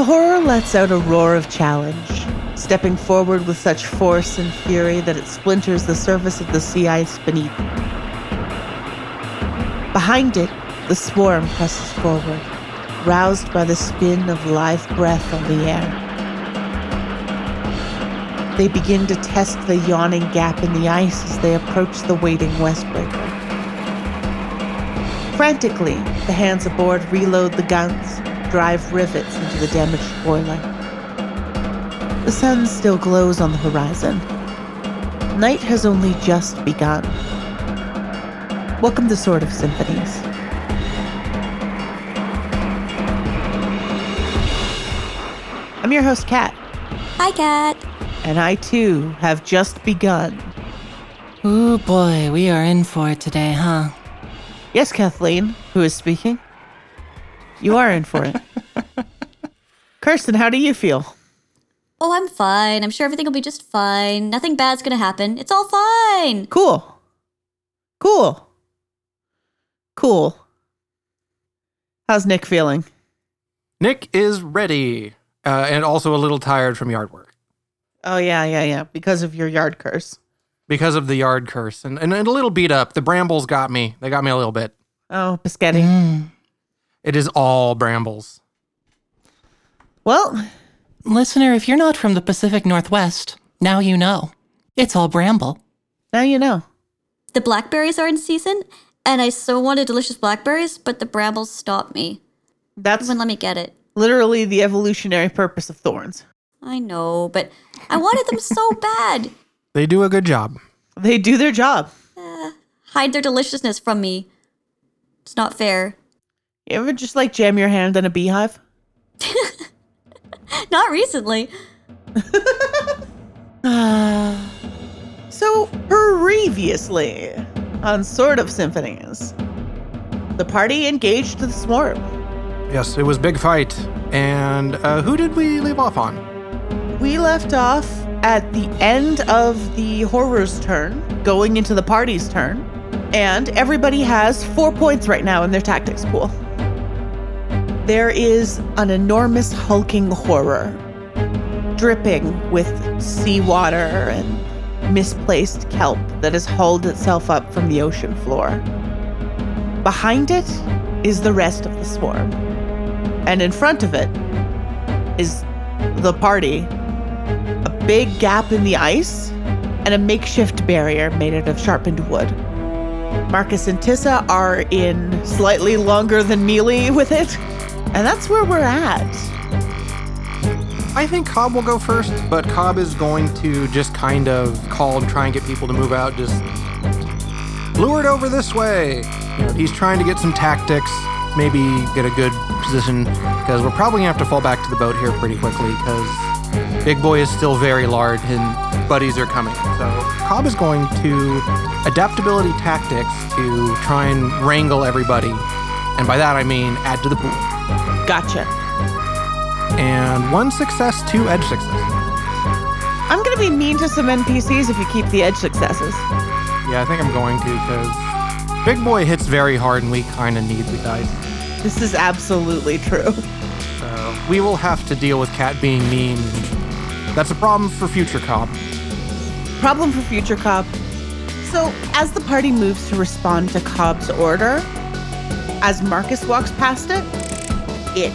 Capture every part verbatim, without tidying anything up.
The horror lets out a roar of challenge, stepping forward with such force and fury that it splinters the surface of the sea ice beneath. Behind it, the swarm presses forward, roused by the spin of live breath on the air. They begin to test the yawning gap in the ice as they approach the waiting Westbreaker. Frantically, the hands aboard reload the guns, drive rivets into the damaged boiler. The sun still glows on the horizon. Night has only just begun. Welcome to Sword of Symphonies. I'm your host, Kat. Hi, Kat. And I, too, have just begun. Ooh, boy, we are in for it today, huh? Yes, Kathleen, who is speaking. You are in for it. Kirsten, how do you feel? Oh, I'm fine. I'm sure everything will be just fine. Nothing bad's going to happen. It's all fine. Cool. Cool. Cool. How's Nick feeling? Nick is ready. Uh, and also a little tired from yard work. Oh, yeah, yeah, yeah. Because of your yard curse. Because of the yard curse. And, and, and a little beat up. The brambles got me. They got me a little bit. Oh, Biscotti. Mm. It is all brambles. Well, listener, if you're not from the Pacific Northwest, now you know. It's all bramble. Now you know. The blackberries are in season, and I so wanted delicious blackberries, but the brambles stopped me. That's... They wouldn't let me get it. Literally the evolutionary purpose of thorns. I know, but I wanted them so bad. They do a good job. They do their job. Uh, hide their deliciousness from me. It's not fair. You ever just like jam your hand in a beehive? Not recently. uh, so previously on Sword of Symphonies, the party engaged the swarm. Yes, it was a big fight. And uh, who did we leave off on? We left off at the end of the horror's turn, going into the party's turn. And everybody has four points right now in their tactics pool. There is an enormous hulking horror, dripping with seawater and misplaced kelp that has hauled itself up from the ocean floor. Behind it is the rest of the swarm. And in front of it is the party, a big gap in the ice, and a makeshift barrier made out of sharpened wood. Marcus and Tissa are in slightly longer than melee with it, and that's where we're at. I think Cobb will go first, but Cobb is going to just kind of call and try and get people to move out, just lure it over this way. You know, he's trying to get some tactics, maybe get a good position, because we're probably going to have to fall back to the boat here pretty quickly, because Big Boy is still very large and buddies are coming. So Cobb is going to adaptability tactics to try and wrangle everybody. And by that I mean add to the pool. Gotcha. And one success, two edge successes. I'm going to be mean to some N P Cs if you keep the edge successes. Yeah, I think I'm going to, because Big Boy hits very hard, and we kind of need the dice. This is absolutely true. So we will have to deal with Kat being mean. That's a problem for future Cobb. Problem for future Cobb. So as the party moves to respond to Cobb's order, as Marcus walks past it, it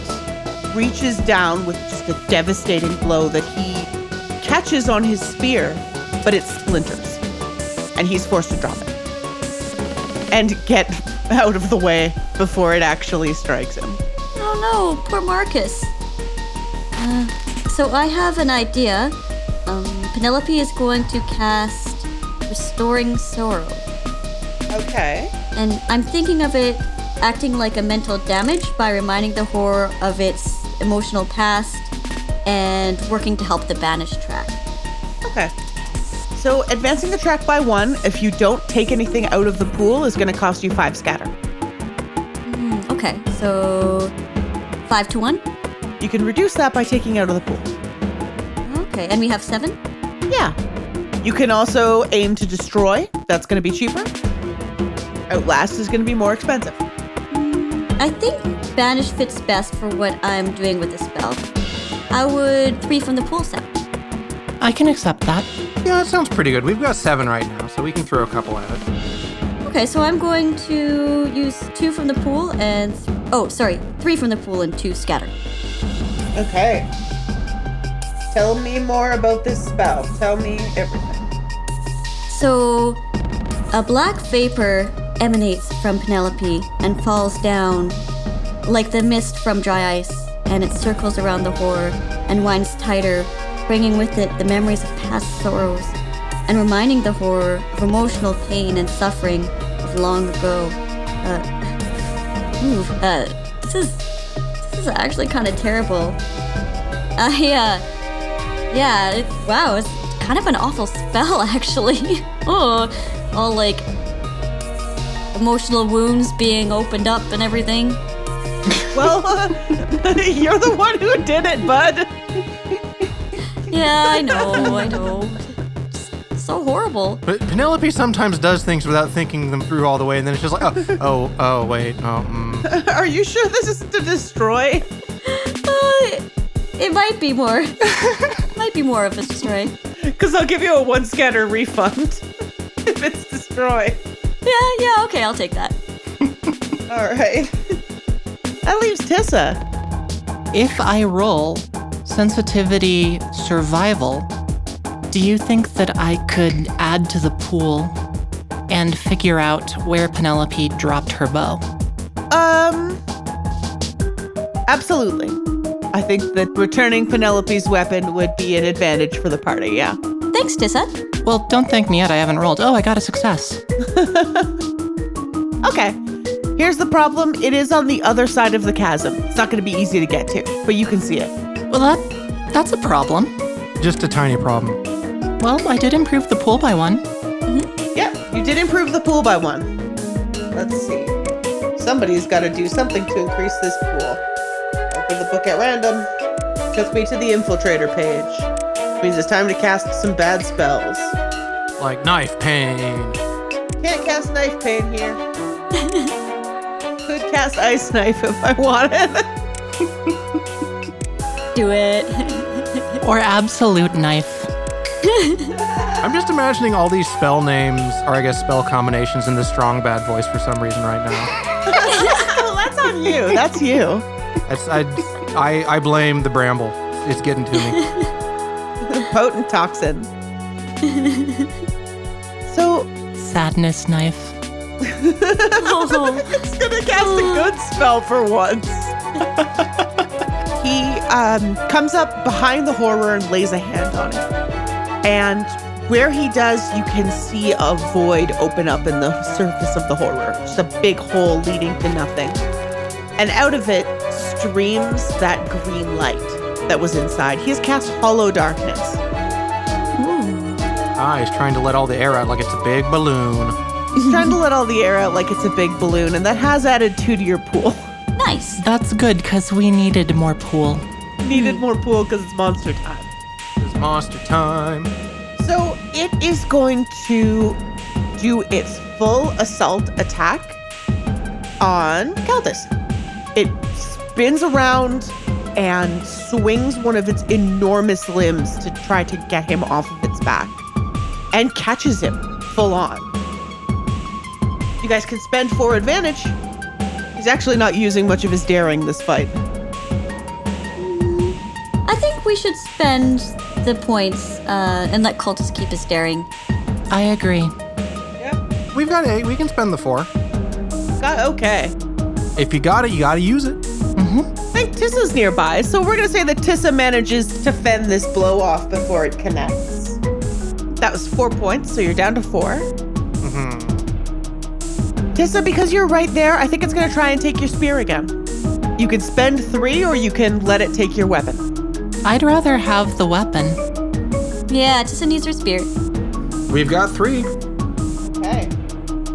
reaches down with just a devastating blow that he catches on his spear, but it splinters, and he's forced to drop it and get out of the way before it actually strikes him. Oh no, poor Marcus. Uh, so I have an idea. Um, Penelope is going to cast Restoring Sorrow. Okay. And I'm thinking of it acting like a mental damage by reminding the horror of its emotional past and working to help the banished track. Okay. So advancing the track by one, if you don't take anything out of the pool, is going to cost you five scatter. Mm, okay, so five to one? You can reduce that by taking out of the pool. Okay, and we have seven? Yeah. You can also aim to destroy. That's going to be cheaper. Outlast is going to be more expensive. Mm, I think banish fits best for what I'm doing with the spell. I would three from the pool set. I can accept that. Yeah, that sounds pretty good. We've got seven right now, so we can throw a couple at it. Okay, so I'm going to use two from the pool and... Oh, sorry, three from the pool and two scatter. Okay. Tell me more about this spell. Tell me everything. So, a black vapor emanates from Penelope and falls down like the mist from dry ice, and it circles around the horror and winds tighter, bringing with it the memories of past sorrows and reminding the horror of emotional pain and suffering of long ago. Uh, ooh, uh, this is this is actually kind of terrible. Uh, yeah, yeah, it, wow, it's kind of an awful spell, actually. Oh, all, like, emotional wounds being opened up and everything. Well, you're the one who did it, bud. Yeah, I know, I know. It's so horrible. But Penelope sometimes does things without thinking them through all the way, and then it's just like, oh, oh, oh wait, oh. Mm. Are you sure this is to destroy? Uh, it might be more. Might be more of a destroy. Because I'll give you a one scatter refund if it's destroy. Yeah, yeah, okay, I'll take that. All right. That leaves Tessa. If I roll sensitivity survival, do you think that I could add to the pool and figure out where Penelope dropped her bow? Um, absolutely. I think that returning Penelope's weapon would be an advantage for the party, yeah. Thanks, Tessa. Well, don't thank me yet. I haven't rolled. Oh, I got a success. Okay. Here's the problem. It is on the other side of the chasm. It's not going to be easy to get to, but you can see it. Well, that, that's a problem. Just a tiny problem. Well, I did improve the pool by one. Mm-hmm. Yep, you did improve the pool by one. Let's see. Somebody's got to do something to increase this pool. Open the book at random. Took me to the infiltrator page. Means it's time to cast some bad spells. Like knife pain. Can't cast knife pain here. Could cast ice knife if I wanted. Do it. Or absolute knife. I'm just imagining all these spell names, or I guess spell combinations, in the strong bad voice for some reason right now. Well, that's on you. That's you. That's, I, I, I blame the bramble. It's getting to me. Potent toxin. So sadness knife. Oh. It's gonna cast a good spell for once. He um, comes up behind the horror and lays a hand on it. And where he does, you can see a void open up in the surface of the horror. Just a big hole leading to nothing. And out of it streams that green light that was inside. He has cast Hollow Darkness. Ooh. Ah, he's trying to let all the air out like it's a big balloon. He's trying to let all the air out like it's a big balloon, and that has added two to your pool. Nice. That's good, because we needed more pool. Needed more pool, because it's monster time. It's monster time. So it is going to do its full assault attack on Caldus. It spins around and swings one of its enormous limbs to try to get him off of its back, and catches him full on. You guys can spend for advantage. He's actually not using much of his daring this fight. Mm, I think we should spend the points uh, and let Cultus keep his daring. I agree. Yep. We've got eight. We can spend the four. Got, okay. If you got it, you got to use it. Mm-hmm. I think Tissa's nearby, so we're going to say that Tissa manages to fend this blow off before it connects. That was four points, so you're down to four. Mm-hmm. Tessa, because you're right there, I think it's going to try and take your spear again. You could spend three, or you can let it take your weapon. I'd rather have the weapon. Yeah, Tessa needs her spear. We've got three. Okay.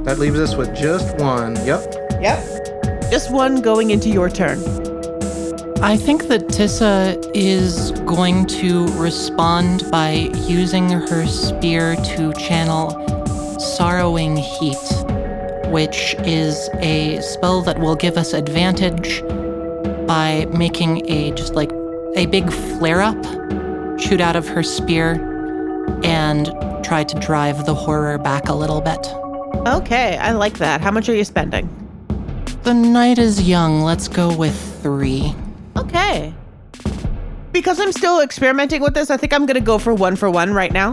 That leaves us with just one. Yep. Yep. Just one going into your turn. I think that Tessa is going to respond by using her spear to channel Sorrowing Heat, which is a spell that will give us advantage by making a just like a big flare-up shoot out of her spear and try to drive the horror back a little bit. Okay, I like that. How much are you spending? The night is young. Let's go with three. Okay. Because I'm still experimenting with this, I think I'm going to go for one for one right now.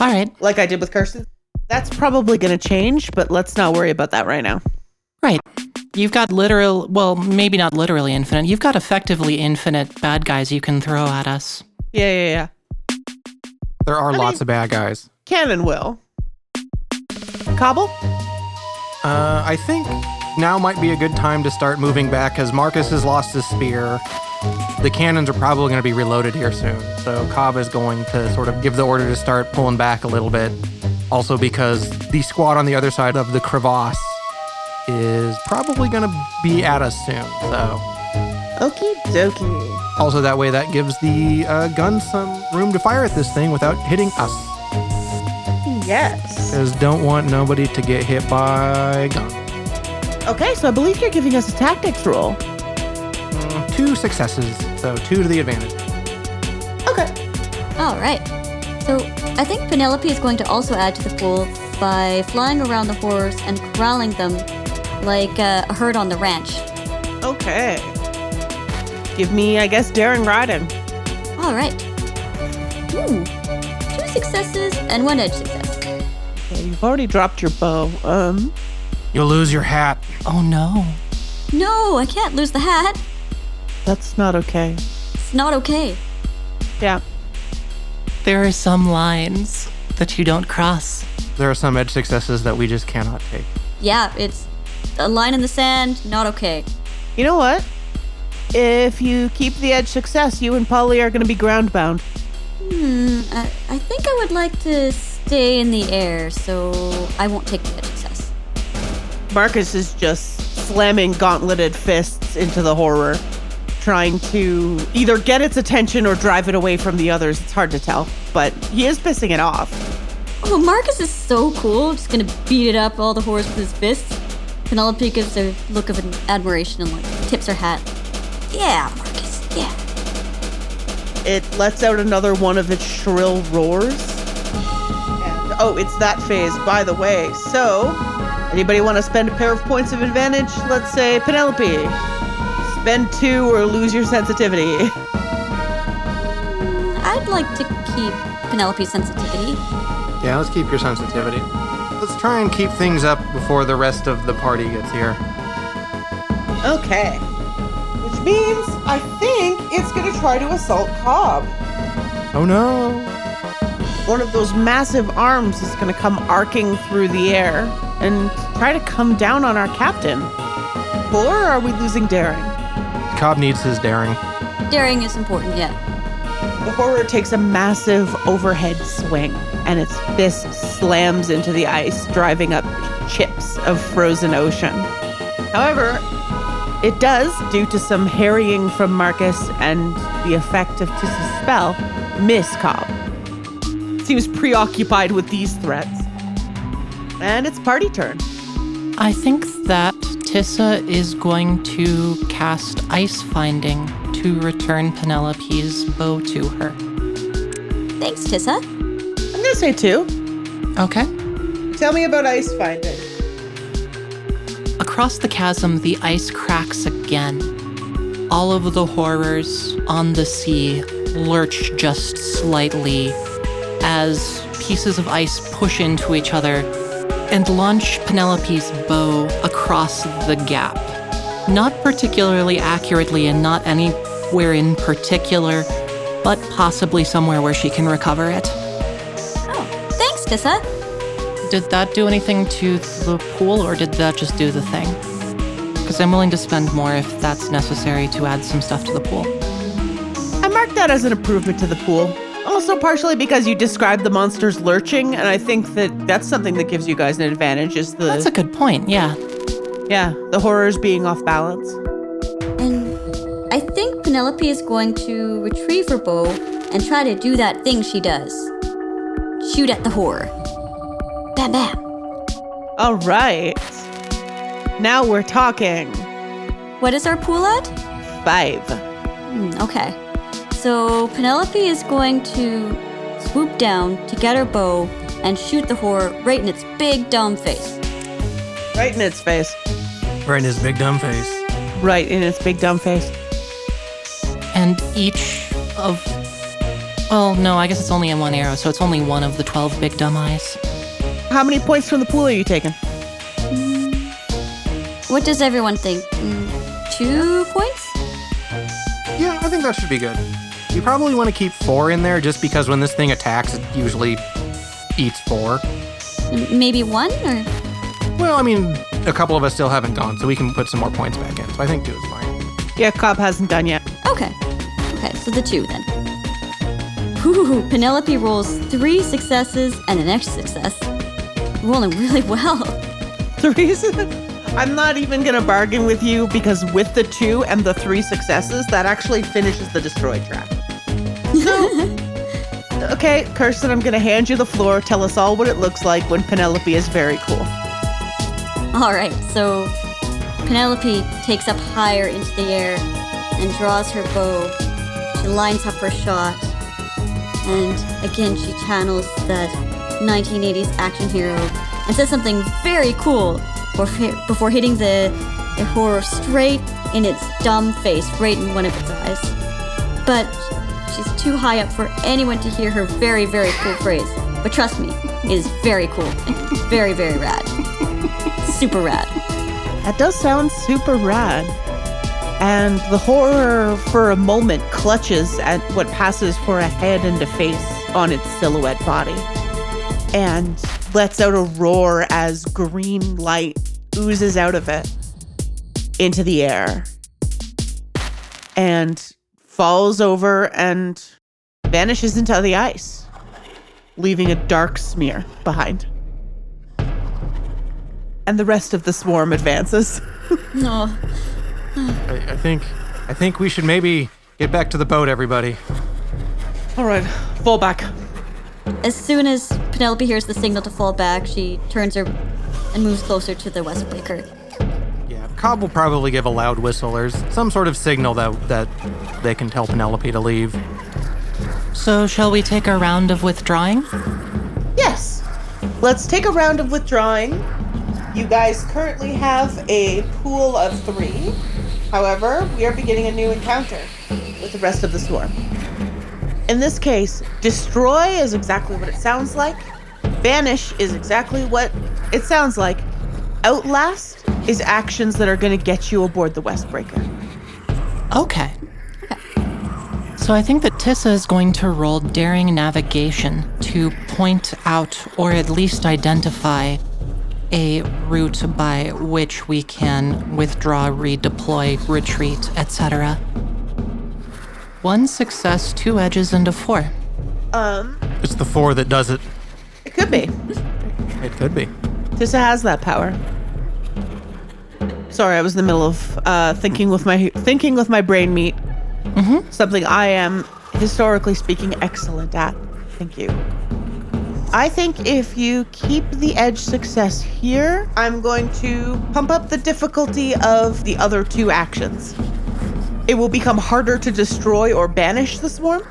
All right. Like I did with Kirsten. That's probably going to change, but let's not worry about that right now. Right. You've got literal, well, maybe not literally infinite. You've got effectively infinite bad guys you can throw at us. Yeah, yeah, yeah. There are I lots mean, of bad guys. Can and will. Cobble? Uh, I think now might be a good time to start moving back because Marcus has lost his spear. The cannons are probably going to be reloaded here soon. So Cobb is going to sort of give the order to start pulling back a little bit. Also because the squad on the other side of the crevasse is probably going to be at us soon. So. Okie dokie. Also that way that gives the uh, gun some room to fire at this thing without hitting us. Yes. Because don't want nobody to get hit by a gun. Okay, so I believe you're giving us a tactics roll. Mm, two successes, so two to the advantage. Okay. All right. So I think Penelope is going to also add to the pool by flying around the horrors and corralling them like uh, a herd on the ranch. Okay. Give me, I guess, daring riding. All right. Ooh, two successes and one edge success. Okay, you've already dropped your bow. Um... You'll lose your hat. Oh, no. No, I can't lose the hat. That's not okay. It's not okay. Yeah. There are some lines that you don't cross. There are some edge successes that we just cannot take. Yeah, it's a line in the sand, not okay. You know what? If you keep the edge success, you and Polly are going to be groundbound. Hmm, I, I think I would like to stay in the air, so I won't take the edge success. Marcus is just slamming gauntleted fists into the horror, trying to either get its attention or drive it away from the others. It's hard to tell, but he is pissing it off. Oh, Marcus is so cool. Just going to beat it up, all the horrors with his fists. Penelope gives a look of admiration and like tips her hat. Yeah, Marcus, yeah. It lets out another one of its shrill roars. And, oh, it's that phase, by the way. So... anybody want to spend a pair of points of advantage? Let's say Penelope. Spend two or lose your sensitivity. I'd like to keep Penelope's sensitivity. Yeah, let's keep your sensitivity. Let's try and keep things up before the rest of the party gets here. Okay. Which means I think it's going to try to assault Cobb. Oh no. One of those massive arms is going to come arcing through the air and try to come down on our captain. Or are we losing daring? Cobb needs his daring. Daring is important, yeah. The horror takes a massive overhead swing, and its fist slams into the ice, driving up chips of frozen ocean. However, it does, due to some harrying from Marcus and the effect of Tiss's spell, miss Cobb. Seems preoccupied with these threats. And it's party turn. I think that Tissa is going to cast Ice Finding to return Penelope's bow to her. Thanks, Tissa. I'm going to say two. Okay. Tell me about Ice Finding. Across the chasm, the ice cracks again. All of the horrors on the sea lurch just slightly as pieces of ice push into each other and launch Penelope's bow across the gap. Not particularly accurately and not anywhere in particular, but possibly somewhere where she can recover it. Oh, thanks, Tissa. Did that do anything to the pool, or did that just do the thing? Because I'm willing to spend more if that's necessary to add some stuff to the pool. I marked that as an improvement to the pool. Also partially because you described the monsters lurching, and I think that that's something that gives you guys an advantage. Is the That's a good point, yeah. Yeah, the horrors being off balance. And I think Penelope is going to retrieve her bow and try to do that thing she does. Shoot at the horror. Bam, bam. All right. Now we're talking. What is our pool at? Five. Mm, okay. So Penelope is going to swoop down to get her bow and shoot the whore right in its big dumb face. Right in its face. Right in its big dumb face. Right in its big dumb face. And each of... Well, no, I guess it's only in one arrow, so it's only one of the twelve big dumb eyes. How many points from the pool are you taking? Mm. What does everyone think? Mm. Two points? Yeah, I think that should be good. You probably want to keep four in there just because when this thing attacks, it usually eats four. Maybe one, or? Well, I mean, a couple of us still haven't gone, so we can put some more points back in. So I think two is fine. Yeah, Cobb hasn't done yet. Okay. Okay, so the two then. Ooh, Penelope rolls three successes and an extra success. Rolling really well. The reason I'm not even going to bargain with you because with the two and the three successes, that actually finishes the destroy trap. So, okay, Kirsten, I'm going to hand you the floor. Tell us all what it looks like when Penelope is very cool. All right, so Penelope takes up higher into the air and draws her bow. She lines up her shot. And again, she channels that nineteen eighties action hero and says something very cool before hitting the, the horror straight in its dumb face, right in one of its eyes. But she's too high up for anyone to hear her very, very cool phrase. But trust me, it is very cool. Very, very rad. Super rad. That does sound super rad. And the horror, for a moment, clutches at what passes for a head and a face on its silhouette body and lets out a roar as green light oozes out of it into the air and falls over and vanishes into the ice, leaving a dark smear behind. And the rest of the swarm advances. No. I, I think I think we should maybe get back to the boat, everybody. All right, fall back. As soon as Penelope hears the signal to fall back, she turns her and moves closer to the Westbreaker. Yeah, Cobb will probably give a loud whistle or some sort of signal that, that they can tell Penelope to leave. So shall we take a round of withdrawing? Yes. Let's take a round of withdrawing. You guys currently have a pool of three. However, we are beginning a new encounter with the rest of the swarm. In this case, destroy is exactly what it sounds like. Vanish is exactly what it sounds like. Outlast is actions that are going to get you aboard the Westbreaker. Okay. okay. So I think that Tissa is going to roll Daring Navigation to point out or at least identify a route by which we can withdraw, redeploy, retreat, et cetera. One success, two edges, and a four. Um. It's the four that does it. It could be. It could be. Tissa has that power. Sorry, I was in the middle of uh, thinking with my thinking with my brain meat. Mm-hmm. Something I am, historically speaking, excellent at. Thank you. I think if you keep the edge success here, I'm going to pump up the difficulty of the other two actions. It will become harder to destroy or banish the swarm?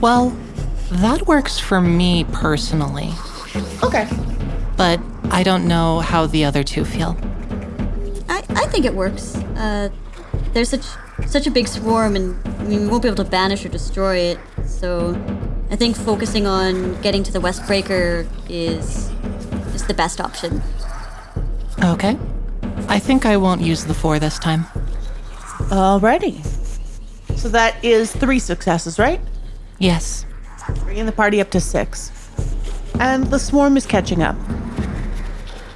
Well, that works for me personally. Okay. But I don't know how the other two feel. I, I think it works. Uh, there's such, such a big swarm and I mean, we won't be able to banish or destroy it, so... I think focusing on getting to the Westbreaker is is the best option. Okay. I think I won't use the four this time. Alrighty. So that is three successes, right? Yes. Bringing the party up to six. And the swarm is catching up.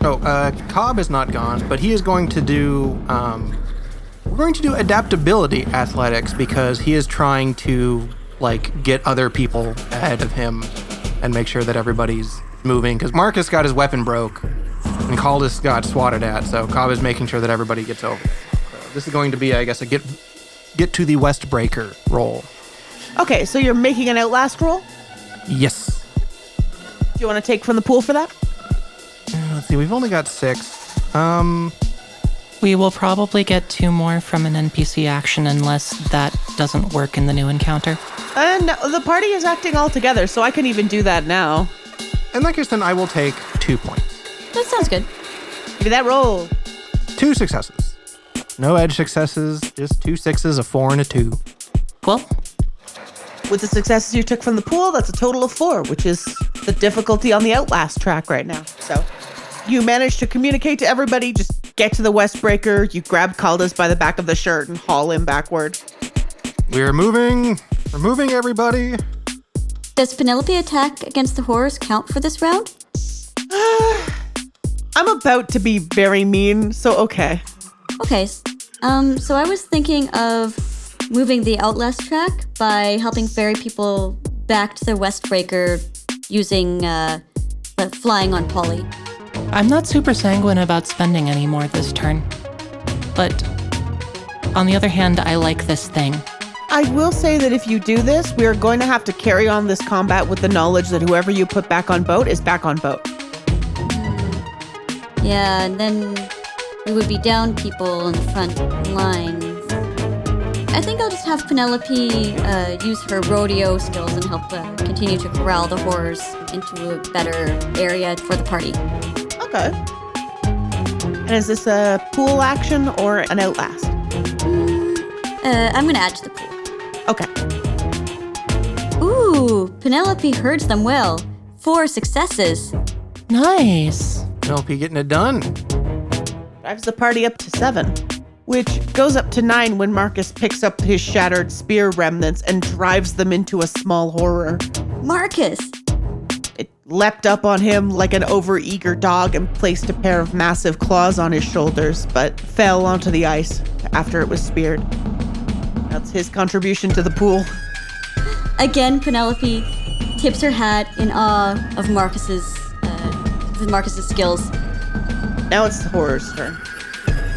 Oh, uh, Cobb is not gone, but he is going to do... Um, we're going to do adaptability athletics because he is trying to... like, get other people ahead of him and make sure that everybody's moving. Because Marcus got his weapon broke and Caldus got swatted at, so Cobb is making sure that everybody gets over. So this is going to be, I guess, a get get to the Westbreaker roll. Okay, so you're making an Outlast roll? Yes. Do you want to take from the pool for that? Uh, let's see, we've only got six. Um, We will probably get two more from an N P C action unless that doesn't work in the new encounter. And the party is acting all together, so I can even do that now. In that case, then I will take two points. That sounds good. Give me that roll. Two successes. No edge successes, just two sixes, a four, and a two. Cool. With the successes you took from the pool, that's a total of four, which is the difficulty on the Outlast track right now. So you managed to communicate to everybody, just get to the Westbreaker, you grab Caldas by the back of the shirt and haul him backward. We're moving. We're moving, everybody. Does Penelope attack against the horrors count for this round? I'm about to be very mean, so okay. Okay. Um, so I was thinking of moving the Outlast track by helping ferry people back to the Westbreaker using uh, flying on Polly. I'm not super sanguine about spending any more this turn. But on the other hand, I like this thing. I will say that if you do this, we are going to have to carry on this combat with the knowledge that whoever you put back on boat is back on boat. Yeah, and then we would be down people in the front lines. I think I'll just have Penelope uh, use her rodeo skills and help uh, continue to corral the horrors into a better area for the party. Okay. And is this a pool action or an Outlast? Mm, uh, I'm going to add to the pool. Okay. Ooh, Penelope herds them well. Four successes. Nice. Penelope getting it done. Drives the party up to seven, which goes up to nine when Marcus picks up his shattered spear remnants and drives them into a small horror. Marcus! It leapt up on him like an overeager dog and placed a pair of massive claws on his shoulders, but fell onto the ice after it was speared. That's his contribution to the pool. Again, Penelope tips her hat in awe of Marcus's uh, Marcus's skills. Now it's the horror's turn.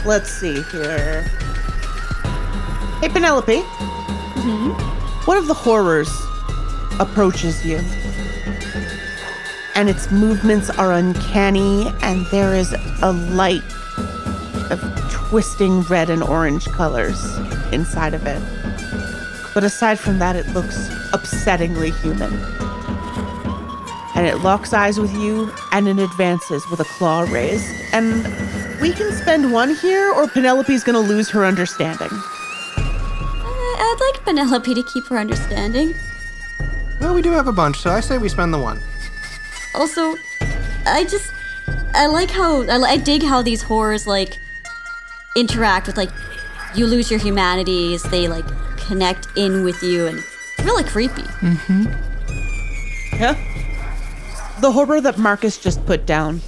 Let's see here. Hey, Penelope. Mm-hmm. One of the horrors approaches you. And its movements are uncanny, and there is a light of twisting red and orange colors inside of it. But aside from that, it looks upsettingly human. And it locks eyes with you, and it advances with a claw raised. And we can spend one here, or Penelope's going to lose her understanding. Uh, I'd like Penelope to keep her understanding. Well, we do have a bunch, so I say we spend the one. Also, I just... I like how... I, I dig how these horrors, like, interact with, like, you lose your humanity as they, like, connect in with you, and it's really creepy. Mm-hmm. Yeah. The horror that Marcus just put down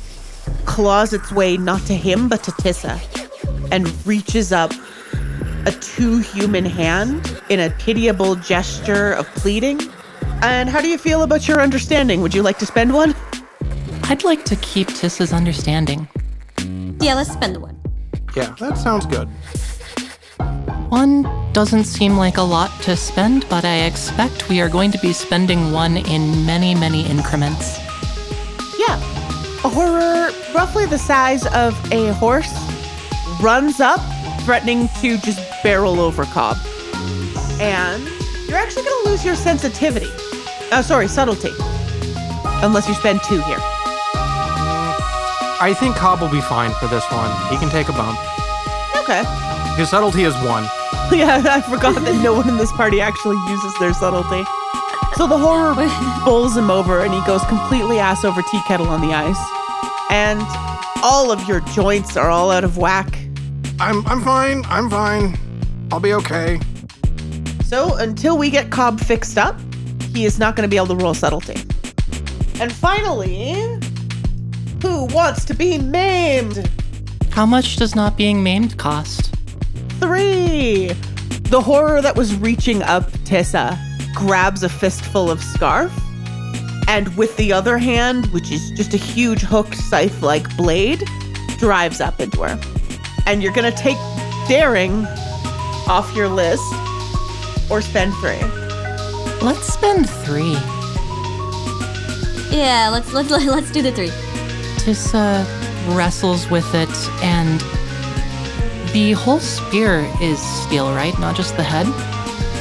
claws its way not to him but to Tissa and reaches up a two-human hand in a pitiable gesture of pleading. And how do you feel about your understanding? Would you like to spend one? I'd like to keep Tissa's understanding. Yeah, let's spend the one. Yeah, that sounds good. One doesn't seem like a lot to spend, but I expect we are going to be spending one in many, many increments. Yeah. A horror roughly the size of a horse runs up, threatening to just barrel over Cobb. And you're actually going to lose your sensitivity. Oh, sorry, subtlety. Unless you spend two here. I think Cobb will be fine for this one. He can take a bump. Okay. His subtlety is one. Yeah, I forgot that no one in this party actually uses their subtlety. So the horror bowls him over, and he goes completely ass over tea kettle on the ice. And all of your joints are all out of whack. I'm I'm fine. I'm fine. I'll be okay. So until we get Cobb fixed up, he is not going to be able to roll subtlety. And finally, who wants to be maimed? How much does not being maimed cost? Three. The horror that was reaching up Tissa grabs a fistful of scarf, and with the other hand, which is just a huge hooked scythe-like blade, drives up into her. And you're going to take daring off your list, or spend three. Let's spend three. Yeah, let's let's let's do the three. Tissa wrestles with it and The whole spear is steel, right? Not just the head?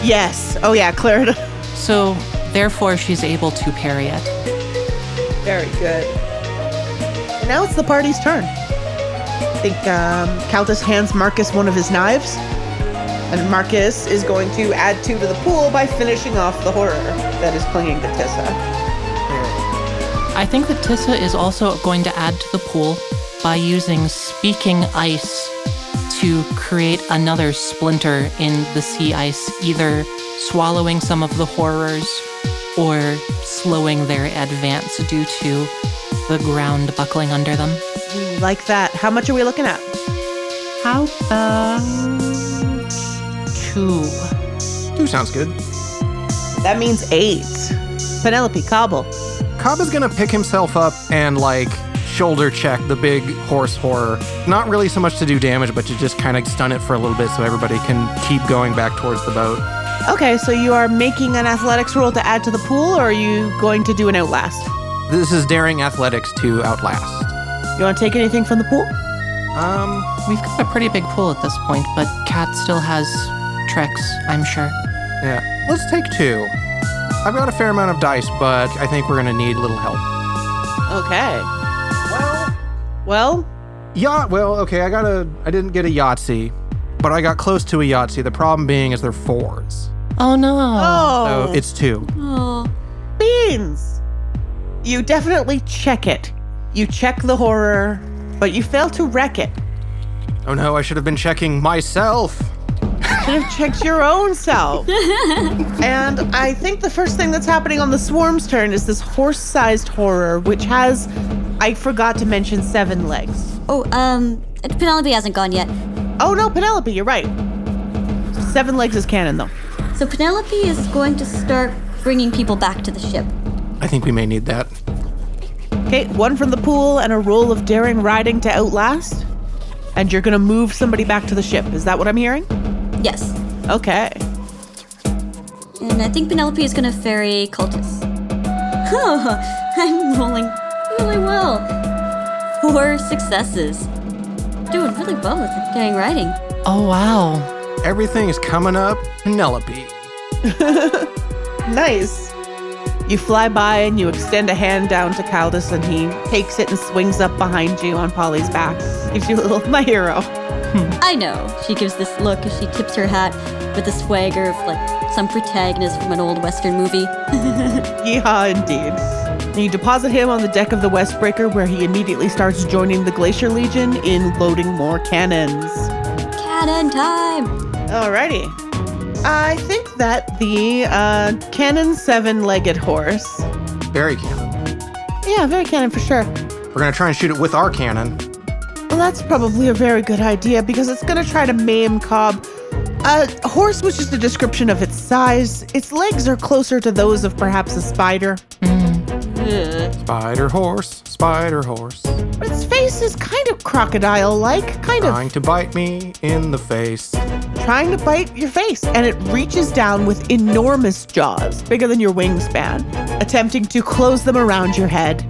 Yes. Oh, yeah, cleared. So, therefore, she's able to parry it. Very good. And now it's the party's turn. I think um, Caltus hands Marcus one of his knives. And Marcus is going to add two to the pool by finishing off the horror that is clinging to Tissa. I think that Tissa is also going to add to the pool by using Speaking Ice to create another splinter in the sea ice, either swallowing some of the horrors or slowing their advance due to the ground buckling under them. Like that. How much are we looking at? How about two? Two sounds good. That means eight. Penelope, Cobble. Cobb is going to pick himself up and, like, shoulder check the big horse horror. Not really so much to do damage, but to just kind of stun it for a little bit so everybody can keep going back towards the boat. Okay, so you are making an athletics roll to add to the pool, or are you going to do an outlast? This is daring athletics to outlast. You want to take anything from the pool? Um, We've got a pretty big pool at this point, but Kat still has tricks, I'm sure. Yeah. Let's take two. I've got a fair amount of dice, but I think we're going to need a little help. Okay. Well? Well? Yeah, well, okay, I got a... I didn't get a Yahtzee, but I got close to a Yahtzee. The problem being is they're fours. Oh, no. Oh. So it's two. Oh. Beans! You definitely check it. You check the horror, but you fail to wreck it. Oh, no, I should have been checking myself. Should have checked your own self. And I think the first thing that's happening on the swarm's turn is this horse-sized horror, which has, I forgot to mention, seven legs. Oh, um, Penelope hasn't gone yet. Oh, no, Penelope, you're right. Seven legs is canon, though. So Penelope is going to start bringing people back to the ship. I think we may need that. Okay, one from the pool and a roll of daring riding to outlast. And you're going to move somebody back to the ship. Is that what I'm hearing? Yes. Okay. And I think Penelope is going to ferry Cultus. Oh, I'm rolling really well. Four successes. Doing really well with it, daring riding. Oh, wow. Everything is coming up, Penelope. Nice. You fly by and you extend a hand down to Caldas and he takes it and swings up behind you on Polly's back. Gives you a little, my hero. I know. She gives this look as she tips her hat with the swagger of like some protagonist from an old Western movie. Yeehaw, indeed. And you deposit him on the deck of the Westbreaker where he immediately starts joining the Glacier Legion in loading more cannons. Cannon time! Alrighty. I think that the uh, canon seven-legged horse... Very cannon. Yeah, very cannon for sure. We're going to try and shoot it with our cannon. Well, that's probably a very good idea because it's going to try to maim Cobb. Uh, a horse was just a description of its size. Its legs are closer to those of perhaps a spider. Mm. Spider horse, spider horse. But its face is kind of crocodile-like, kind trying of... Trying to bite me in the face. Trying to bite your face, and it reaches down with enormous jaws, bigger than your wingspan, attempting to close them around your head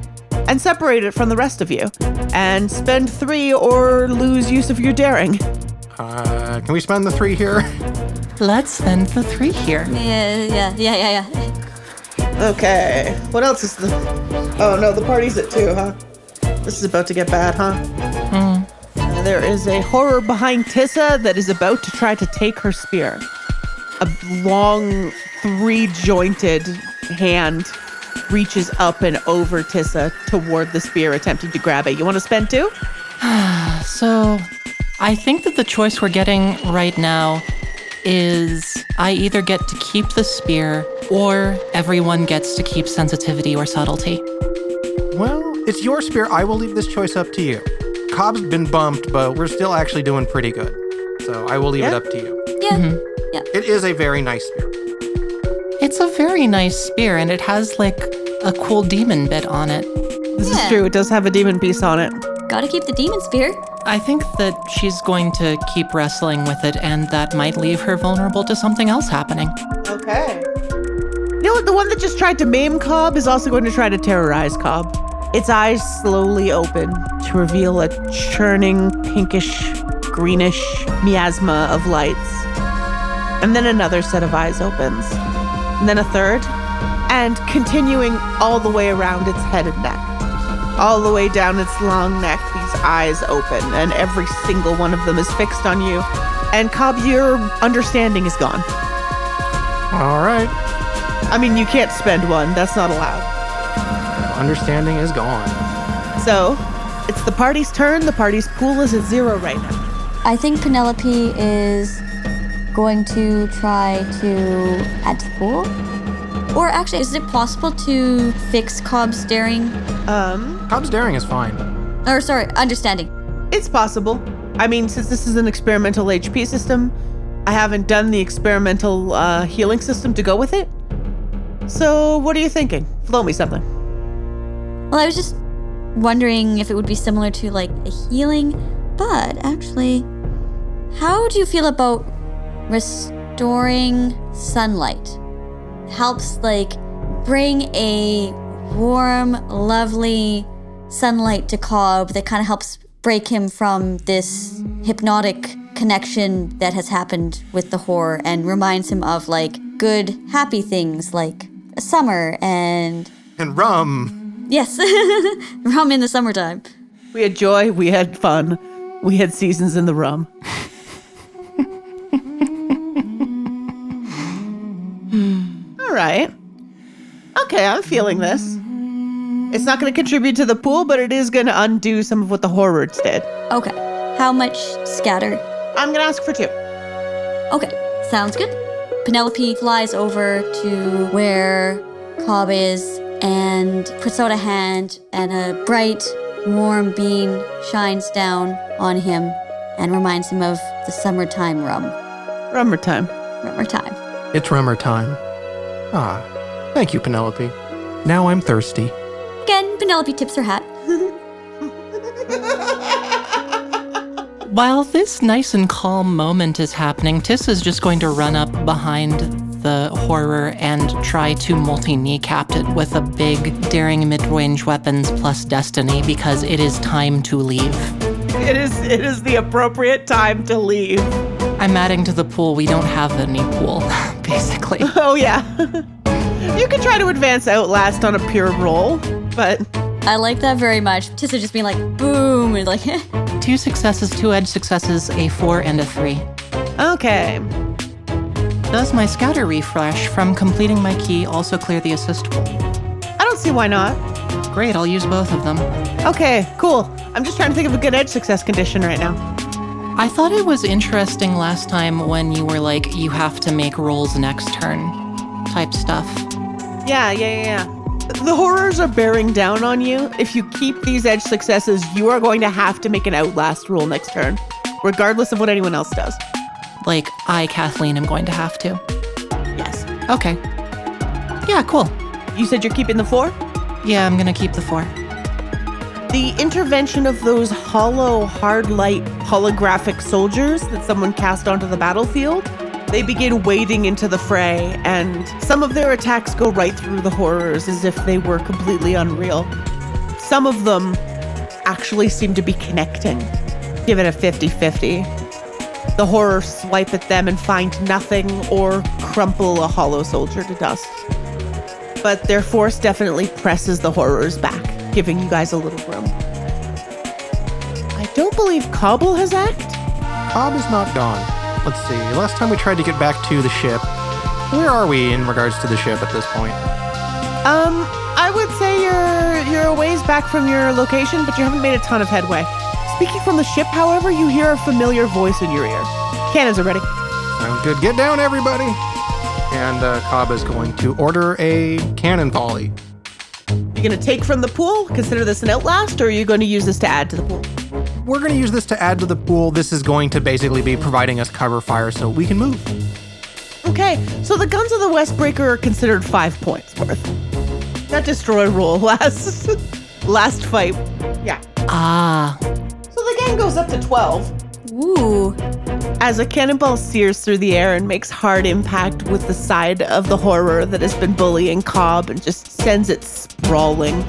and separate it from the rest of you, and spend three or lose use of your daring. Uh, can we spend the three here? Let's spend the three here. Yeah, yeah, yeah, yeah, yeah. Okay, what else is the... Oh, no, the party's at two, huh? This is about to get bad, huh? Mm. There is a horror behind Tissa that is about to try to take her spear. A long, three-jointed hand reaches up and over Tissa toward the spear, attempting to grab it. You want to spend two? So, I think that the choice we're getting right now is I either get to keep the spear or everyone gets to keep sensitivity or subtlety. Well, it's your spear. I will leave this choice up to you. Cobb's been bumped, but we're still actually doing pretty good. So I will leave yeah. it up to you. Yeah. Mm-hmm. yeah. It is a very nice spear. It's a very nice spear, and it has, like, a cool demon bit on it. This yeah. is true. It does have a demon piece on it. Gotta keep the demon spear. I think that she's going to keep wrestling with it, and that might leave her vulnerable to something else happening. Okay. You know what? The one that just tried to maim Cobb is also going to try to terrorize Cobb. Its eyes slowly open to reveal a churning, pinkish, greenish miasma of lights. And then another set of eyes opens. And then a third. And continuing all the way around its head and neck. All the way down its long neck, these eyes open. And every single one of them is fixed on you. And Cobb, your understanding is gone. All right. I mean, you can't spend one. That's not allowed. Understanding is gone. So, it's the party's turn. The party's pool is at zero right now. I think Penelope is going to try to add to the pool. Or actually, is it possible to fix Cobb's daring? Um, Cobb's daring is fine. Or sorry, understanding. It's possible. I mean, since this is an experimental H P system, I haven't done the experimental uh, healing system to go with it. So what are you thinking? Flow me something. Well, I was just wondering if it would be similar to, like, a healing, but actually, how do you feel about restoring sunlight? Helps, like, bring a warm, lovely sunlight to Cobb that kind of helps break him from this hypnotic connection that has happened with the horror and reminds him of, like, good, happy things like summer and... And rum. Yes. Rum in the summertime. We had joy. We had fun. We had seasons in the rum. All right. Okay, I'm feeling this. It's not going to contribute to the pool, but it is going to undo some of what the horrors did. Okay. How much scatter? I'm going to ask for two. Okay, sounds good. Penelope flies over to where Cobb is and puts out a hand, and a bright, warm beam shines down on him and reminds him of the summertime rum. Rummer time. Rummer time. It's rummer time. Ah, thank you, Penelope. Now I'm thirsty. Again, Penelope tips her hat. While this nice and calm moment is happening, Tiss is just going to run up behind the horror and try to multi-kneecap it with a big, daring mid-range weapons plus destiny, because it is time to leave. It is it is the appropriate time to leave. I'm adding to the pool. We don't have any pool, basically. Oh, yeah. You can try to advance Outlast on a pure roll, but... I like that very much. Tiss is just being like, boom, and like... Two successes, two edge successes, a four and a three. Okay. Does my scatter refresh from completing my key also clear the assist pool? I don't see why not. Great, I'll use both of them. Okay, cool. I'm just trying to think of a good edge success condition right now. I thought it was interesting last time when you were like, you have to make rolls next turn type stuff. Yeah, yeah, yeah, yeah. The horrors are bearing down on you. If you keep these edge successes, you are going to have to make an Outlast roll next turn, regardless of what anyone else does. Like, I, Kathleen, am going to have to. Yes. Okay. Yeah, cool. You said you're keeping the four? Yeah, I'm going to keep the four. The intervention of those hollow, hard light, holographic soldiers that someone cast onto the battlefield, they begin wading into the fray, and some of their attacks go right through the horrors as if they were completely unreal. Some of them actually seem to be connecting. Give it a fifty-fifty. The horrors swipe at them and find nothing, or crumple a hollow soldier to dust. But their force definitely presses the horrors back, giving you guys a little room. I don't believe Cobble has acted. Cobb is not gone. Let's see, last time we tried to get back to the ship, where are we in regards to the ship at this point? Um, I would say you're, you're a ways back from your location, but you haven't made a ton of headway. Speaking from the ship, however, you hear a familiar voice in your ear. Cannons are ready. Sounds good. Get down, everybody! And uh, Cobb is going to order a cannon volley. You're going to take from the pool, consider this an Outlast, or are you going to use this to add to the pool? We're going to use this to add to the pool. This is going to basically be providing us cover fire so we can move. Okay, so the guns of the Westbreaker are considered five points worth. That destroy roll last, last fight. Yeah. Ah. So the gang goes up to twelve. Ooh. As a cannonball sears through the air and makes hard impact with the side of the horror that has been bullying Cobb and just sends it sprawling.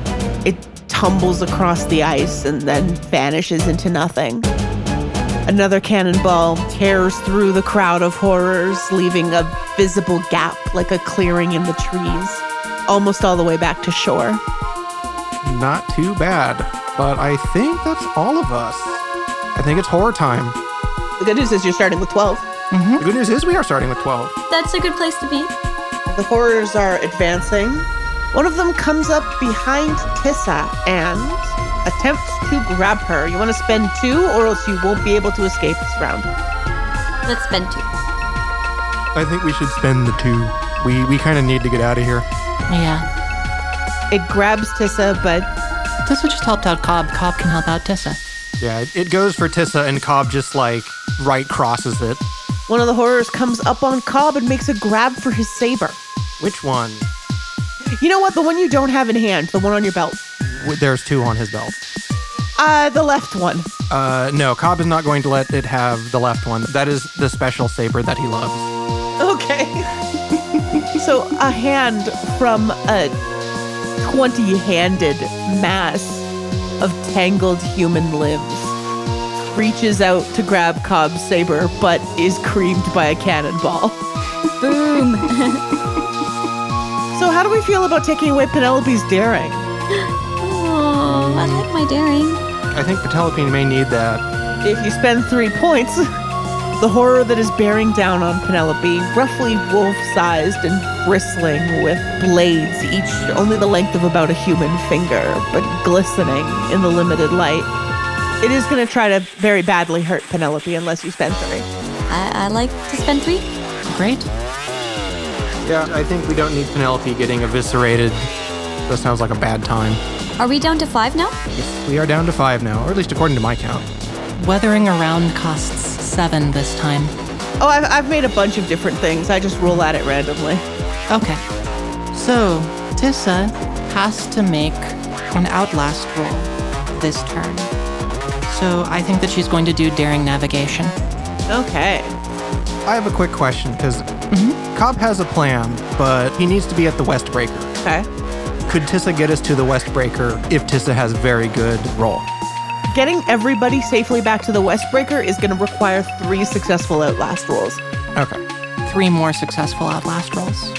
It tumbles across the ice and then vanishes into nothing. Another cannonball tears through the crowd of horrors, leaving a visible gap like a clearing in the trees, almost all the way back to shore. Not too bad, but I think that's all of us. I think it's horror time. The good news is you're starting with twelve. Mm-hmm. The good news is we are starting with twelve. That's a good place to be. The horrors are advancing. One of them comes up behind Tissa and attempts to grab her. You want to spend two or else you won't be able to escape this round. Let's spend two. I think we should spend the two. We we kind of need to get out of here. Yeah. It grabs Tissa, but... This one just helped out Cobb. Cobb can help out Tissa. Yeah, it goes for Tissa and Cobb just like right crosses it. One of the horrors comes up on Cobb and makes a grab for his saber. Which one? You know what? The one you don't have in hand. The one on your belt. There's two on his belt. Uh, the left one. Uh, no. Cobb is not going to let it have the left one. That is the special saber that he loves. Okay. So a hand from a twenty-handed mass of tangled human limbs reaches out to grab Cobb's saber, but is creamed by a cannonball. Boom. So how do we feel about taking away Penelope's daring? Oh, I like my daring. I think Penelope may need that. If you spend three points, the horror that is bearing down on Penelope, roughly wolf-sized and bristling with blades, each only the length of about a human finger, but glistening in the limited light. It is going to try to very badly hurt Penelope unless you spend three. I, I like to spend three. Great. Yeah, I think we don't need Penelope getting eviscerated. That sounds like a bad time. Are we down to five now? Yes, we are down to five now, or at least according to my count. Weathering around costs seven this time. Oh, I've, I've made a bunch of different things. I just roll at it randomly. Okay. So, Tissa has to make an outlast roll this turn. So I think that she's going to do daring navigation. Okay. I have a quick question, because mm-hmm. Cobb has a plan, but he needs to be at the Westbreaker. Okay. Could Tissa get us to the Westbreaker if Tissa has very good roll? Getting everybody safely back to the Westbreaker is going to require three successful outlast rolls. Okay. Three more successful outlast rolls.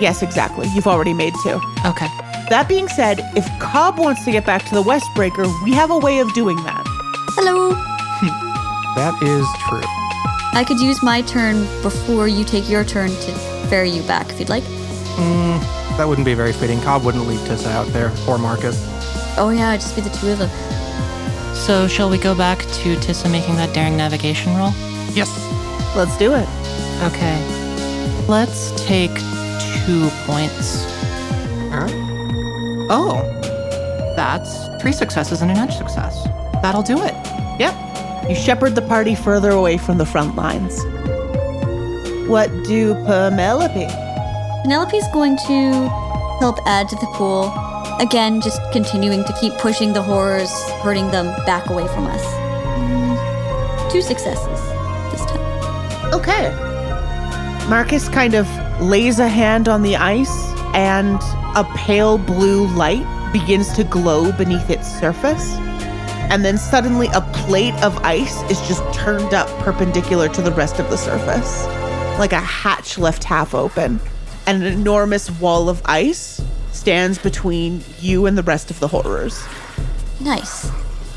Yes, exactly. You've already made two. Okay. That being said, if Cobb wants to get back to the Westbreaker, we have a way of doing that. Hello. That is true. I could use my turn before you take your turn to ferry you back, if you'd like. Mm, that wouldn't be very fitting. Cobb wouldn't leave Tissa out there, or Marcus. Oh yeah, it'd just be the two of them. So shall we go back to Tissa making that daring navigation roll? Yes. Let's do it. Okay. Let's take two points. Huh? Oh. That's three successes and an edge success. That'll do it. Yep. You shepherd the party further away from the front lines. What do Penelope? Penelope's going to help add to the pool. Again, just continuing to keep pushing the horrors, hurting them back away from us. Two successes this time. Okay. Marcus kind of lays a hand on the ice, and a pale blue light begins to glow beneath its surface. And then suddenly a plate of ice is just turned up perpendicular to the rest of the surface, like a hatch left half open. And an enormous wall of ice stands between you and the rest of the horrors. Nice.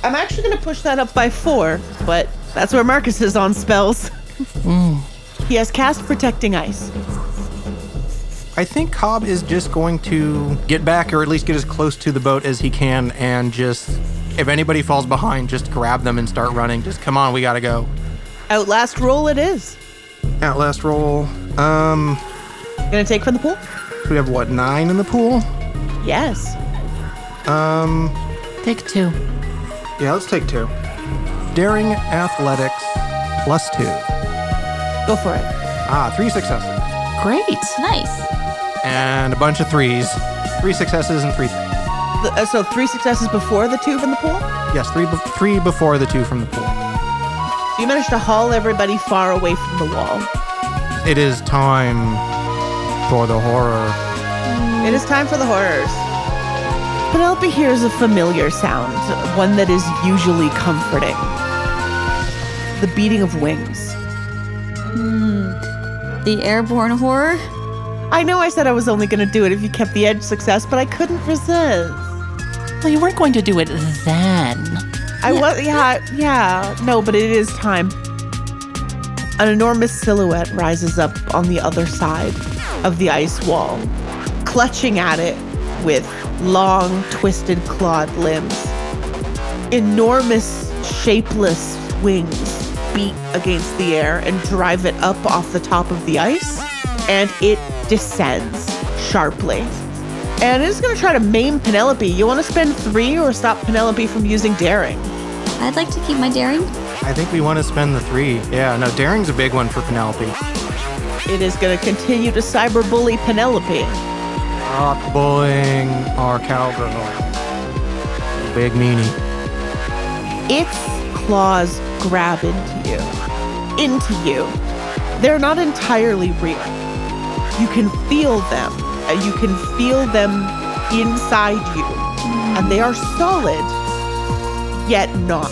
I'm actually going to push that up by four, but that's where Marcus is on spells. Mm. He has cast Protecting Ice. I think Cobb is just going to get back, or at least get as close to the boat as he can, and just, if anybody falls behind, just grab them and start running. Just, come on, we gotta go. Outlast roll it is. Outlast roll. Um... Gonna take from the pool? We have, what, nine in the pool? Yes. Um... Take two. Yeah, let's take two. Daring athletics plus two. Go for it. Ah, three successes. Great. Nice. And a bunch of threes. Three successes and three threes. Uh, so three successes before the two from the pool? Yes, three be- three before the two from the pool. You managed to haul everybody far away from the wall. It is time for the horror. It is time for the horrors. Penelope hears a familiar sound, one that is usually comforting. the beating of wings. Hmm. The airborne horror? I know I said I was only going to do it if you kept the edge success, but I couldn't resist. Well, you weren't going to do it then. I was, yeah, yeah. No, but it is time. An enormous silhouette rises up on the other side of the ice wall, clutching at it with long, twisted, clawed limbs. Enormous, shapeless wings beat against the air and drive it up off the top of the ice, and it descends sharply. And it's going to try to maim Penelope. You want to spend three or stop Penelope from using daring? I'd like to keep my daring. I think we want to spend the three. Yeah, no, daring's a big one for Penelope. It is going to continue to cyberbully Penelope. Not bullying our cowgirl. Big meanie. Its claws grab into you. Into you. They're not entirely real. You can feel them. You can feel them inside you. Mm. And they are solid, yet not.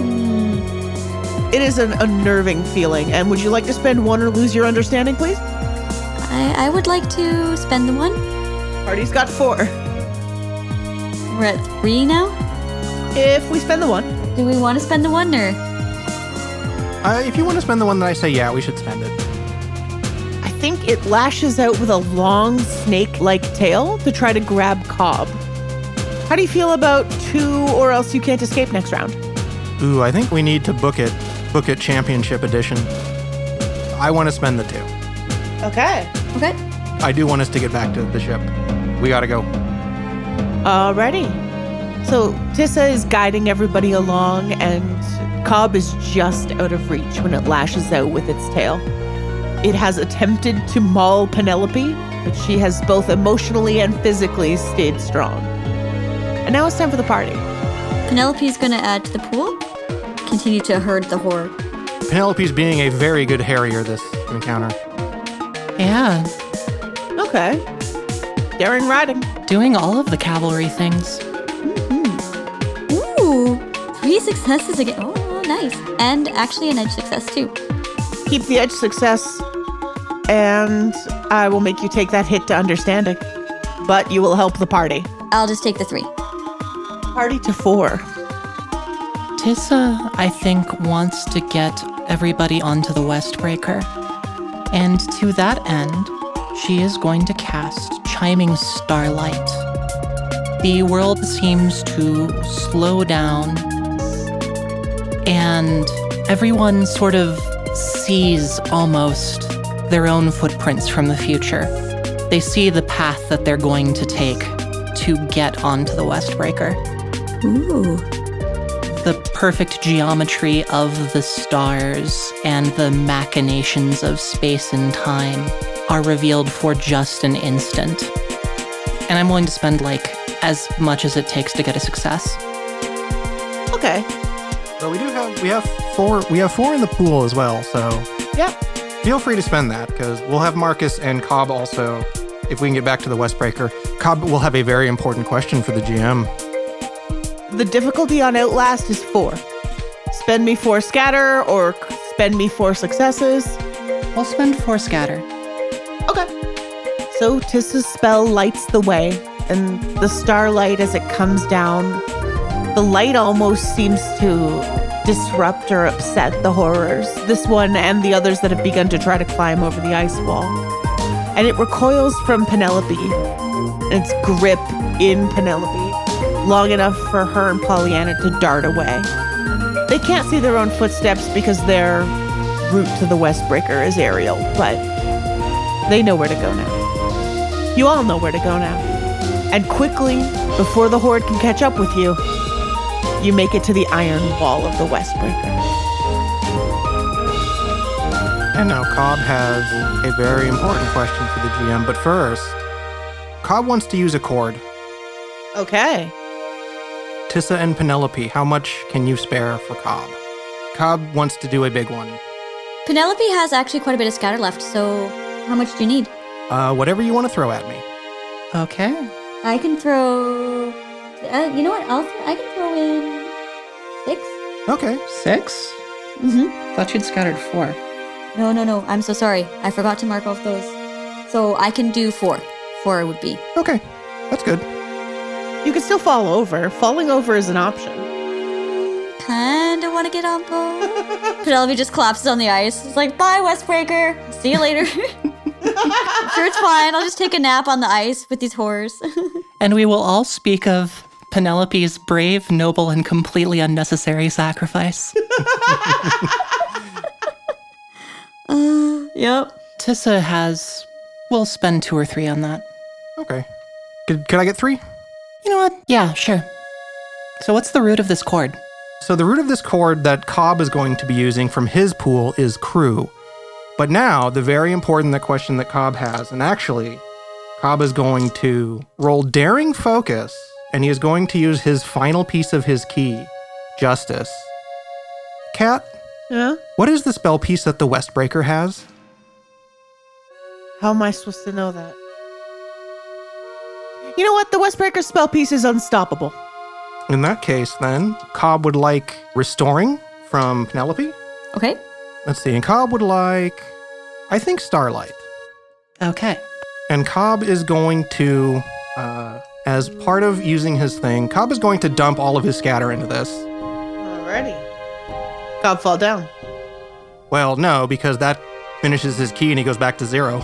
Mm. It is an unnerving feeling. And would you like to spend one or lose your understanding, please? I, I would like to spend the one. Party's got four. We're at three now? If we spend the one. Do we want to spend the one, or? Uh, if you want to spend the one, then I say, yeah, we should spend it. I think it lashes out with a long snake-like tail to try to grab Cobb. How do you feel about two, or else you can't escape next round? Ooh, I think we need to book it. Book it championship edition. I want to spend the two. Okay. Okay. I do want us to get back to the ship. We got to go. Alrighty. So Tissa is guiding everybody along, and Cobb is just out of reach when it lashes out with its tail. It has attempted to maul Penelope, but she has both emotionally and physically stayed strong. And now it's time for the party. Penelope's going to add to the pool, continue to herd the horde. Penelope's being a very good harrier this encounter. Yeah. Okay. Daring riding. Doing all of the cavalry things. Three successes again. Oh, nice. And actually an edge success, too. Keep the edge success, and I will make you take that hit to understanding. But you will help the party. I'll just take the three. Party to four. Tissa, I think, wants to get everybody onto the Westbreaker. And to that end, she is going to cast Chiming Starlight. The world seems to slow down, and everyone sort of sees almost their own footprints from the future. They see the path that they're going to take to get onto the Westbreaker. Ooh. The perfect geometry of the stars and the machinations of space and time are revealed for just an instant. And I'm willing to spend, like, as much as it takes to get a success. Okay. But we do have we have four we have four in the pool as well, so yeah, feel free to spend that, because we'll have Marcus and Cobb also. If we can get back to the Westbreaker, Cobb will have a very important question for the G M. The difficulty on Outlast is four. Spend me four scatter, or spend me four successes. I'll spend four scatter. Okay. So Tissa's spell lights the way, and the starlight as it comes down. The light almost seems to disrupt or upset the horrors, this one and the others that have begun to try to climb over the ice wall. And it recoils from Penelope, its grip in Penelope, long enough for her and Pollyanna to dart away. They can't see their own footsteps because their route to the Westbreaker is aerial, but they know where to go now. You all know where to go now. And quickly, before the horde can catch up with you, you make it to the iron wall of the Westbreaker. And now Cobb has a very important question for the G M. But first, Cobb wants to use a chord. Okay. Tissa and Penelope, how much can you spare for Cobb? Cobb wants to do a big one. Penelope has actually quite a bit of scatter left, so how much do you need? Uh, whatever you want to throw at me. Okay. I can throw... Uh, you know what? I'll, I can throw in six. Okay. Six? Mm-hmm. Thought you'd scattered four. No, no, no. I'm so sorry. I forgot to mark off those. So I can do four. Four would be. Okay. That's good. You can still fall over. Falling over is an option. Kinda want to get on board. Penelope just collapses on the ice. It's like, bye, Westbreaker. See you later. I'm sure it's fine. I'll just take a nap on the ice with these horrors. And we will all speak of Penelope's brave, noble, and completely unnecessary sacrifice. uh, yep. Tissa has... We'll spend two or three on that. Okay. Could, could I get three? You know what? Yeah, sure. So what's the root of this chord? So the root of this chord that Cobb is going to be using from his pool is crew. But now, the very important the question that Cobb has, and actually, Cobb is going to roll Daring Focus, and he is going to use his final piece of his key, Justice. Kat? Yeah? What is the spell piece that the Westbreaker has? How am I supposed to know that? You know what? The Westbreaker spell piece is unstoppable. In that case, then, Cobb would like Restoring from Penelope. Okay. Let's see. And Cobb would like, I think, Starlight. Okay. And Cobb is going to, uh, as part of using his thing, Cobb is going to dump all of his scatter into this. Alrighty. Cobb, fall down. Well, no, because that finishes his key and he goes back to zero.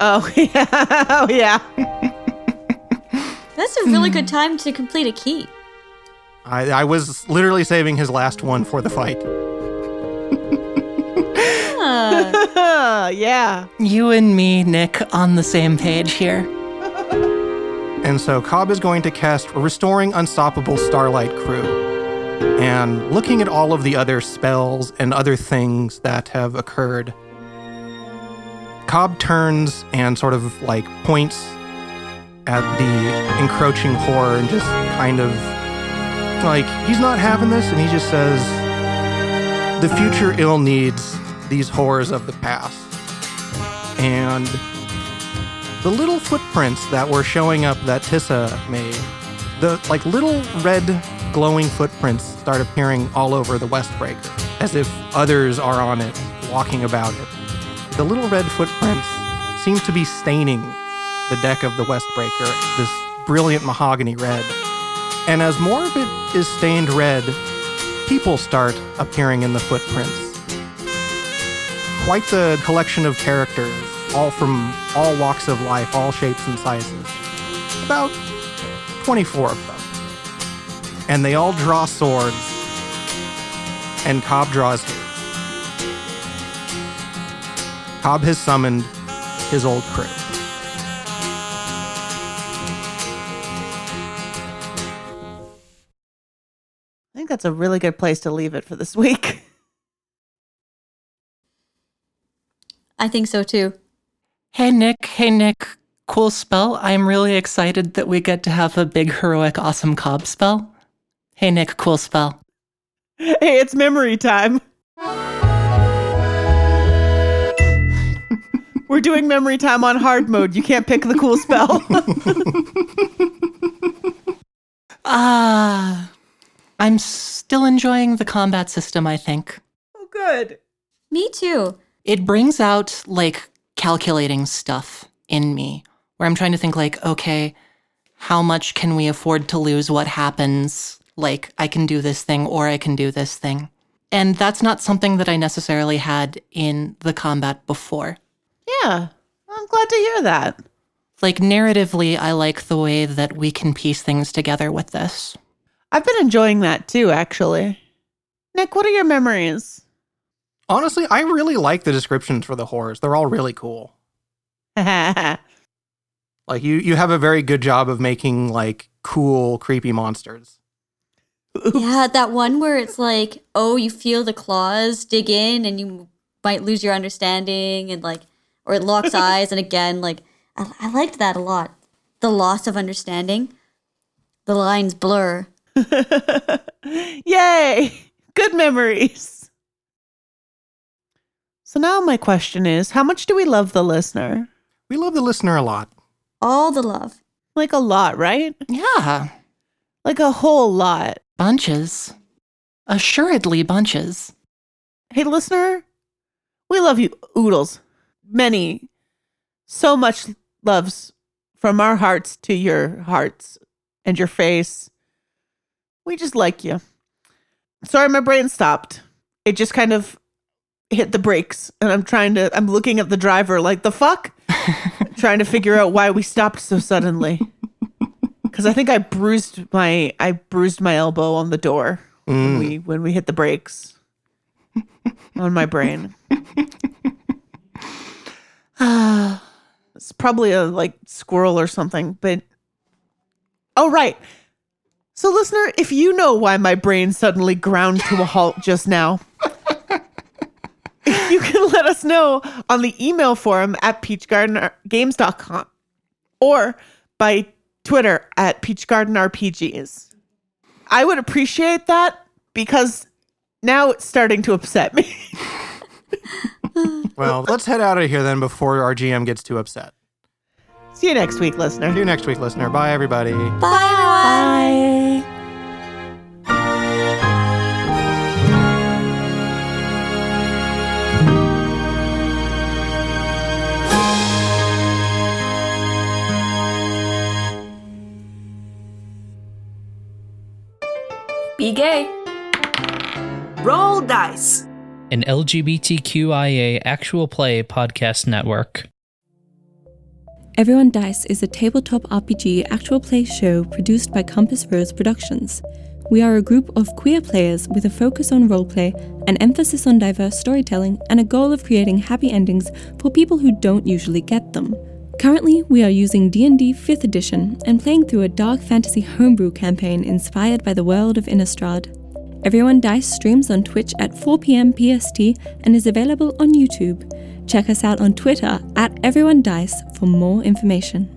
Oh, yeah. Oh, yeah. That's a really good time to complete a key. I, I was literally saving his last one for the fight. Yeah. Yeah. You and me, Nick, on the same page here. And so Cobb is going to cast Restoring Unstoppable Starlight Crew. And looking at all of the other spells and other things that have occurred, Cobb turns and sort of like points at the encroaching horror and just kind of like, he's not having this, and he just says, the future ill needs these horrors of the past. And the little footprints that were showing up that Tissa made, the like little red glowing footprints start appearing all over the Westbreaker, as if others are on it, walking about it. The little red footprints seem to be staining the deck of the Westbreaker, this brilliant mahogany red. And as more of it is stained red, people start appearing in the footprints. Quite the collection of characters, all from all walks of life, all shapes and sizes. About twenty-four of them. And they all draw swords, and Cobb draws his. Cobb has summoned his old crew. That's a really good place to leave it for this week. I think so too. Hey, Nick. Hey, Nick. Cool spell. I'm really excited that we get to have a big, heroic, awesome Cobb spell. Hey, Nick. Cool spell. Hey, it's memory time. We're doing memory time on hard mode. You can't pick the cool spell. Ah... uh... I'm still enjoying the combat system, I think. Oh, good. Me too. It brings out, like, calculating stuff in me, where I'm trying to think, like, okay, how much can we afford to lose? What happens? Like, I can do this thing, or I can do this thing. And that's not something that I necessarily had in the combat before. Yeah, I'm glad to hear that. Like, narratively, I like the way that we can piece things together with this. I've been enjoying that too, actually. Nick, what are your memories? Honestly, I really like the descriptions for the horrors. They're all really cool. Like, you, you have a very good job of making, like, cool, creepy monsters. Yeah, that one where it's like, oh, you feel the claws dig in and you might lose your understanding and, like, or it locks eyes. And again, like, I, I liked that a lot. The loss of understanding. The lines blur. Yay! Good memories. So now my question is, how much do we love the listener? We love the listener a lot. All the love. Like a lot, right? Yeah. Like a whole lot. Bunches. Assuredly bunches. Hey, listener, we love you oodles. Many, so much loves from our hearts to your hearts and your face. We just like you. Sorry, my brain stopped. It just kind of hit the brakes, and I'm trying to, I'm looking at the driver like, the fuck? Trying to figure out why we stopped so suddenly. Because I think I bruised my, I bruised my elbow on the door mm. when we, when we hit the brakes on my brain. It's probably a like squirrel or something, but oh, right. So listener, if you know why my brain suddenly ground to a halt just now, you can let us know on the email forum at peach garden games dot com or by Twitter at peach garden R P Gs. I would appreciate that because now it's starting to upset me. Well, let's head out of here then before our G M gets too upset. See you next week, listener. See you next week, listener. Bye, everybody. Bye, everyone. Bye. Bye. Be gay. Roll dice. An L G B T Q I A actual play podcast network. Everyone Dice is a tabletop R P G actual play show produced by Compass Rose Productions. We are a group of queer players with a focus on roleplay, an emphasis on diverse storytelling, and a goal of creating happy endings for people who don't usually get them. Currently, we are using D and D fifth edition and playing through a dark fantasy homebrew campaign inspired by the world of Innistrad. Everyone Dice streams on Twitch at four p.m. P S T and is available on YouTube. Check us out on Twitter at Everyone Dice for more information.